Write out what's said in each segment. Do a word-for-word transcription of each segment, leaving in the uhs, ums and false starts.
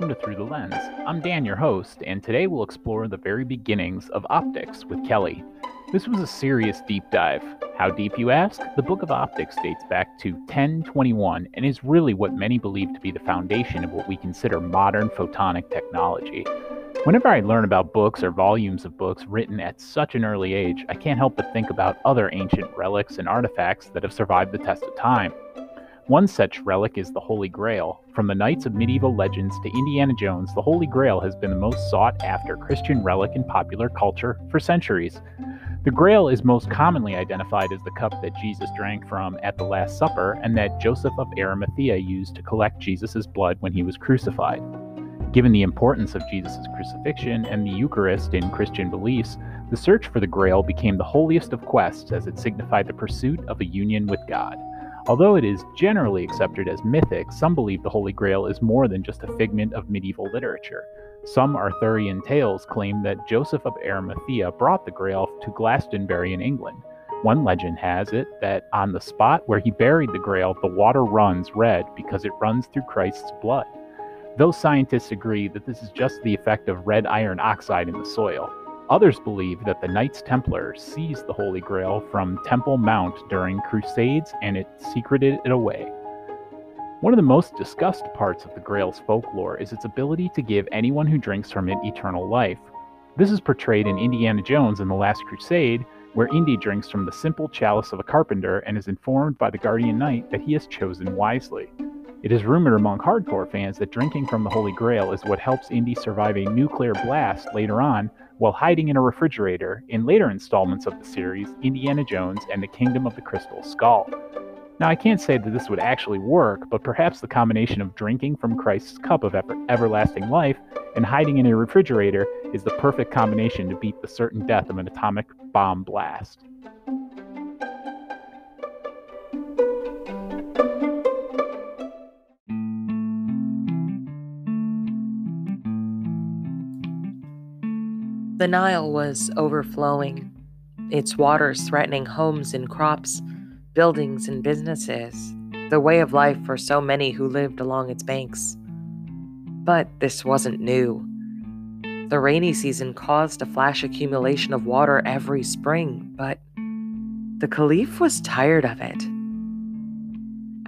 welcome to Through the Lens. I'm Dan, your host, and today we'll explore the very beginnings of optics with Kelly. This was a serious deep dive. How deep, you ask? The Book of Optics dates back to ten twenty-one and is really what many believe to be the foundation of what we consider modern photonic technology. Whenever I learn about books or volumes of books written at such an early age, I can't help but think about other ancient relics and artifacts that have survived the test of time. One such relic is the Holy Grail. From the Knights of Medieval Legends to Indiana Jones, the Holy Grail has been the most sought-after Christian relic in popular culture for centuries. The Grail is most commonly identified as the cup that Jesus drank from at the Last Supper and that Joseph of Arimathea used to collect Jesus' blood when he was crucified. Given the importance of Jesus' crucifixion and the Eucharist in Christian beliefs, the search for the Grail became the holiest of quests as it signified the pursuit of a union with God. Although it is generally accepted as mythic, some believe the Holy Grail is more than just a figment of medieval literature. Some Arthurian tales claim that Joseph of Arimathea brought the Grail to Glastonbury in England. One legend has it that on the spot where he buried the Grail, the water runs red because it runs through Christ's blood. Though scientists agree that this is just the effect of red iron oxide in the soil. Others believe that the Knights Templar seized the Holy Grail from Temple Mount during Crusades and it secreted it away. One of the most discussed parts of the Grail's folklore is its ability to give anyone who drinks from it eternal life. This is portrayed in Indiana Jones in The Last Crusade, where Indy drinks from the simple chalice of a carpenter and is informed by the Guardian Knight that he has chosen wisely. It is rumored among hardcore fans that drinking from the Holy Grail is what helps Indy survive a nuclear blast later on while hiding in a refrigerator in later installments of the series, Indiana Jones and the Kingdom of the Crystal Skull. Now, I can't say that this would actually work, but perhaps the combination of drinking from Christ's cup of ever- everlasting life and hiding in a refrigerator is the perfect combination to beat the certain death of an atomic bomb blast. The Nile was overflowing, its waters threatening homes and crops, buildings and businesses, the way of life for so many who lived along its banks. But this wasn't new. The rainy season caused a flash accumulation of water every spring, but the Caliph was tired of it.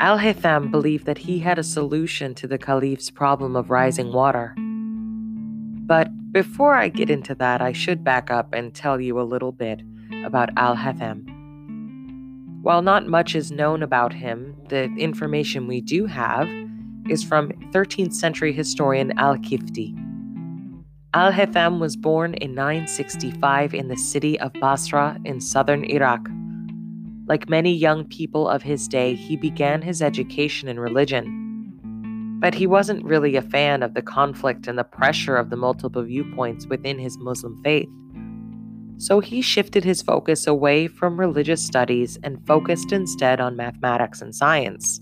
Al-Haytham believed that he had a solution to the Caliph's problem of rising water. But before I get into that, I should back up and tell you a little bit about Al-Haytham. While not much is known about him, the information we do have is from thirteenth century historian Al-Kifti. Al-Haytham was born in nine sixty-five in the city of Basra in southern Iraq. Like many young people of his day, he began his education in religion. But he wasn't really a fan of the conflict and the pressure of the multiple viewpoints within his Muslim faith. So he shifted his focus away from religious studies and focused instead on mathematics and science.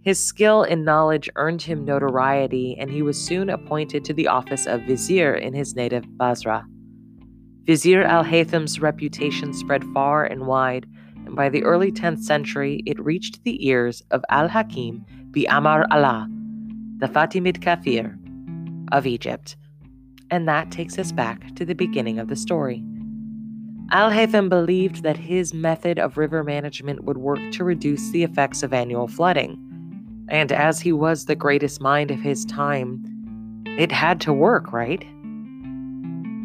His skill and knowledge earned him notoriety, and he was soon appointed to the office of vizier in his native Basra. Vizier Al-Haytham's reputation spread far and wide, and by the early tenth century, it reached the ears of Al-Hakim bi-Amr Allah, the Fatimid Kafir of Egypt. And that takes us back to the beginning of the story. Al-Haytham believed that his method of river management would work to reduce the effects of annual flooding. And as he was the greatest mind of his time, it had to work, right?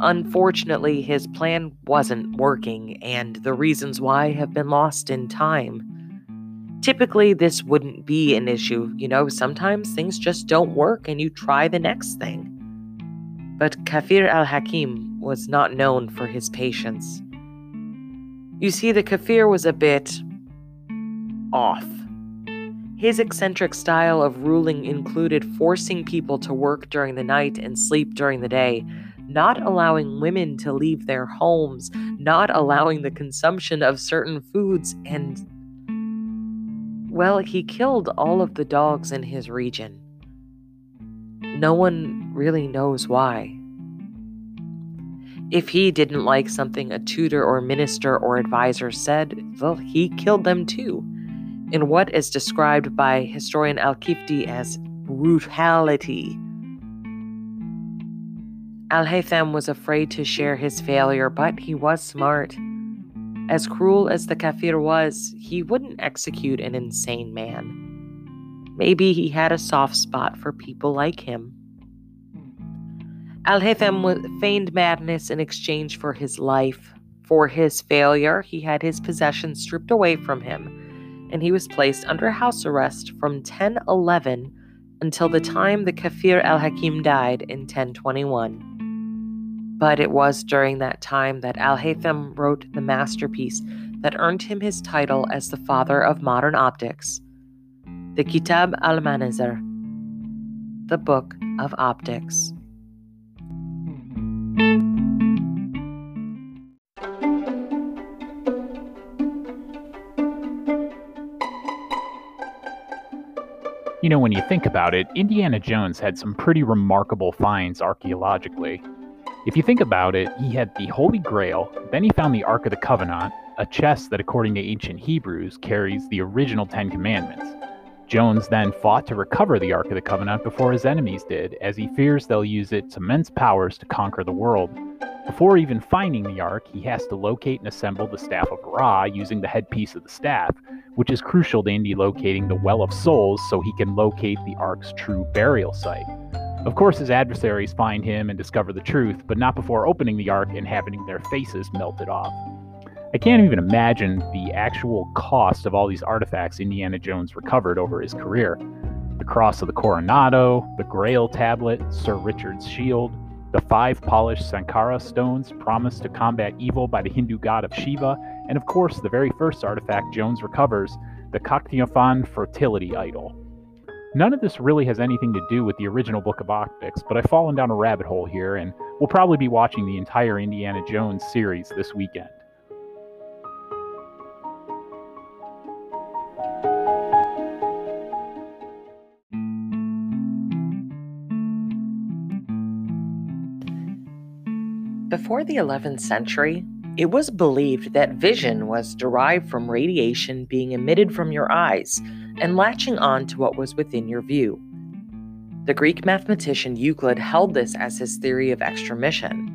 Unfortunately, his plan wasn't working, and the reasons why have been lost in time. Typically, this wouldn't be an issue. You know, sometimes things just don't work and you try the next thing. But Kafir al-Hakim was not known for his patience. You see, the Kafir was a bit off. His eccentric style of ruling included forcing people to work during the night and sleep during the day, not allowing women to leave their homes, not allowing the consumption of certain foods, and well, he killed all of the dogs in his region. No one really knows why. If he didn't like something a tutor or minister or advisor said, well, he killed them too, in what is described by historian Al-Kifti as brutality. Al-Haytham was afraid to share his failure, but he was smart. As cruel as the kafir was, he wouldn't execute an insane man. Maybe he had a soft spot for people like him. Al-Haytham feigned madness in exchange for his life. For his failure, he had his possessions stripped away from him, and he was placed under house arrest from ten eleven until the time the Kafir al-Hakim died in ten twenty-one. But it was during that time that Al-Haytham wrote the masterpiece that earned him his title as the father of modern optics, the Kitab al-Manazir, the Book of Optics. You know, when you think about it, Indiana Jones had some pretty remarkable finds archaeologically. If you think about it, he had the Holy Grail, then he found the Ark of the Covenant, a chest that, according to ancient Hebrews, carries the original Ten Commandments. Jones then fought to recover the Ark of the Covenant before his enemies did, as he fears they'll use its immense powers to conquer the world. Before even finding the Ark, he has to locate and assemble the Staff of Ra using the headpiece of the staff, which is crucial to Indy locating the Well of Souls so he can locate the Ark's true burial site. Of course, his adversaries find him and discover the truth, but not before opening the Ark and having their faces melted off. I can't even imagine the actual cost of all these artifacts Indiana Jones recovered over his career. The Cross of the Coronado, the Grail Tablet, Sir Richard's Shield, the five polished Sankara stones promised to combat evil by the Hindu god of Shiva, and of course the very first artifact Jones recovers, the Kaktiafan fertility idol. None of this really has anything to do with the original Book of Optics, but I've fallen down a rabbit hole here, and we'll probably be watching the entire Indiana Jones series this weekend. Before the eleventh century, it was believed that vision was derived from radiation being emitted from your eyes and latching on to what was within your view. The Greek mathematician Euclid held this as his theory of extramission.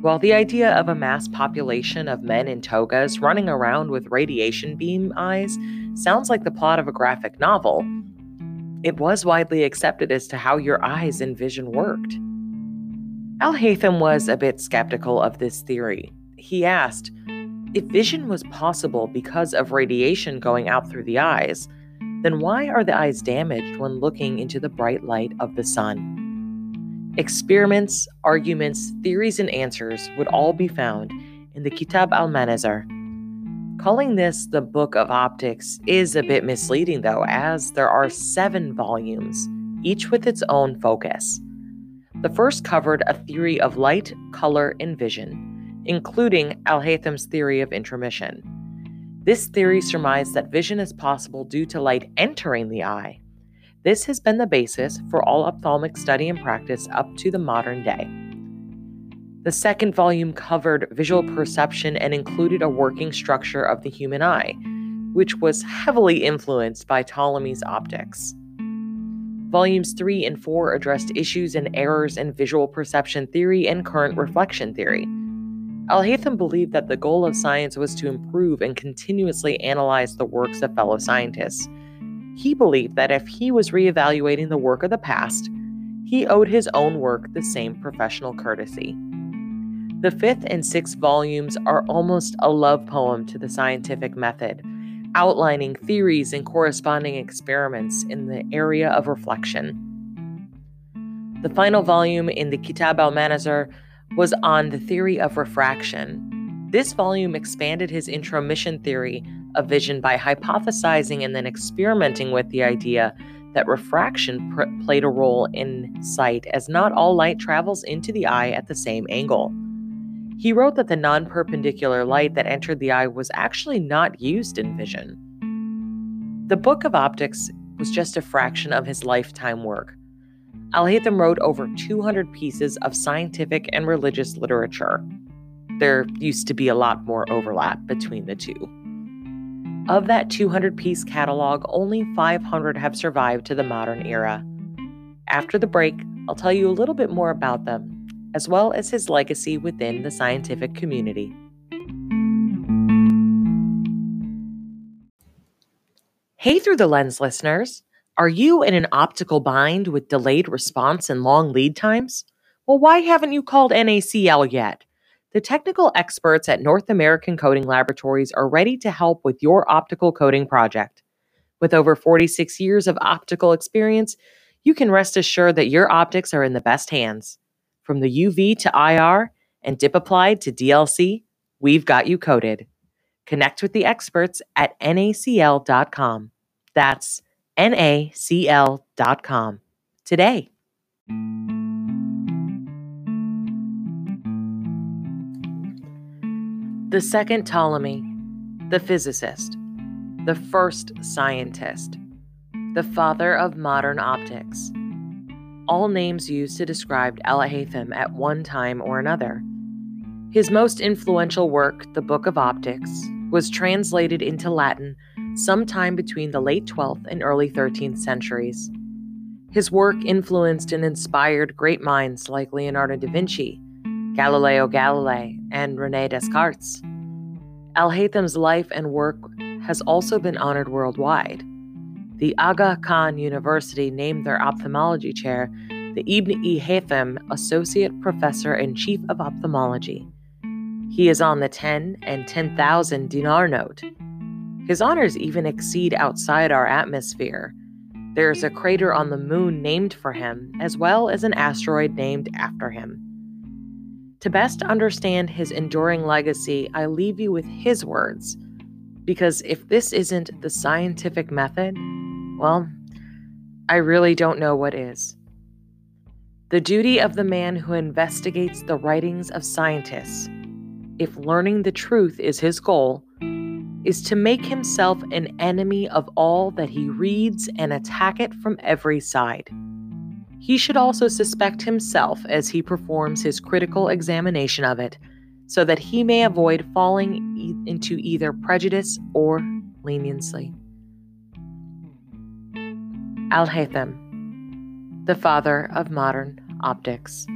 While the idea of a mass population of men in togas running around with radiation beam eyes sounds like the plot of a graphic novel, it was widely accepted as to how your eyes and vision worked. Al-Haytham was a bit skeptical of this theory. He asked, if vision was possible because of radiation going out through the eyes, then why are the eyes damaged when looking into the bright light of the sun? Experiments, arguments, theories, and answers would all be found in the Kitab al-Manazir. Calling this the Book of Optics is a bit misleading, though, as there are seven volumes, each with its own focus. The first covered a theory of light, color, and vision, including Al-Haytham's theory of intermission. This theory surmised that vision is possible due to light entering the eye. This has been the basis for all ophthalmic study and practice up to the modern day. The second volume covered visual perception and included a working structure of the human eye, which was heavily influenced by Ptolemy's optics. Volumes three and four addressed issues and errors in visual perception theory and current reflection theory. Al-Haytham believed that the goal of science was to improve and continuously analyze the works of fellow scientists. He believed that if he was reevaluating the work of the past, he owed his own work the same professional courtesy. The fifth and sixth volumes are almost a love poem to the scientific method, outlining theories and corresponding experiments in the area of reflection. The final volume in the Kitab al-Manazir was on the theory of refraction. This volume expanded his intromission theory of vision by hypothesizing and then experimenting with the idea that refraction pr- played a role in sight, as not all light travels into the eye at the same angle. He wrote that the non-perpendicular light that entered the eye was actually not used in vision. The Book of Optics was just a fraction of his lifetime work. Al-Haytham wrote over two hundred pieces of scientific and religious literature. There used to be a lot more overlap between the two. Of that two hundred piece catalog, only five hundred have survived to the modern era. After the break, I'll tell you a little bit more about them as well as his legacy within the scientific community. Hey Through the Lens listeners! Are you in an optical bind with delayed response and long lead times? Well, why haven't you called N A C L yet? The technical experts at North American Coating Laboratories are ready to help with your optical coating project. With over forty-six years of optical experience, you can rest assured that your optics are in the best hands. From the U V to I R and dip applied to D L C, we've got you coated. Connect with the experts at N A C L dot com. That's N A C L dot com today. The second Ptolemy, the physicist, the first scientist, the father of modern optics. All names used to describe Al-Haytham at one time or another. His most influential work, The Book of Optics, was translated into Latin sometime between the late twelfth and early thirteenth centuries. His work influenced and inspired great minds like Leonardo da Vinci, Galileo Galilei, and René Descartes. Al-Haytham's life and work has also been honored worldwide. The Aga Khan University named their ophthalmology chair the Ibn al-Haytham Associate Professor and Chief of Ophthalmology. He is on the ten and ten thousand dinar note. His honors even exceed outside our atmosphere. There is a crater on the moon named for him, as well as an asteroid named after him. To best understand his enduring legacy, I leave you with his words, because if this isn't the scientific method, well, I really don't know what is. The duty of the man who investigates the writings of scientists, if learning the truth is his goal, is to make himself an enemy of all that he reads and attack it from every side. He should also suspect himself as he performs his critical examination of it, so that he may avoid falling e- into either prejudice or leniency. Al-Haytham, the father of modern optics.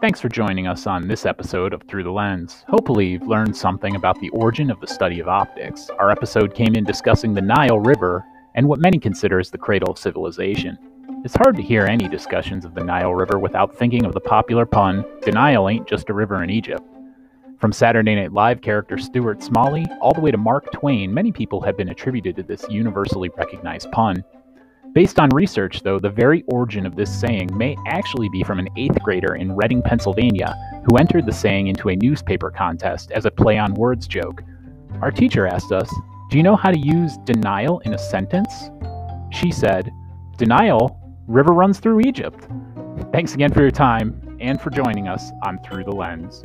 Thanks for joining us on this episode of Through the Lens. Hopefully you've learned something about the origin of the study of optics. Our episode came in discussing the Nile River and what many consider is the cradle of civilization. It's hard to hear any discussions of the Nile River without thinking of the popular pun, "The Nile ain't just a river in Egypt." From Saturday Night Live character Stuart Smalley all the way to Mark Twain, many people have been attributed to this universally recognized pun. Based on research, though, the very origin of this saying may actually be from an eighth grader in Reading, Pennsylvania, who entered the saying into a newspaper contest as a play on words joke. Our teacher asked us, "Do you know how to use denial in a sentence?" She said, "Denial? River runs through Egypt." Thanks again for your time and for joining us on Through the Lens.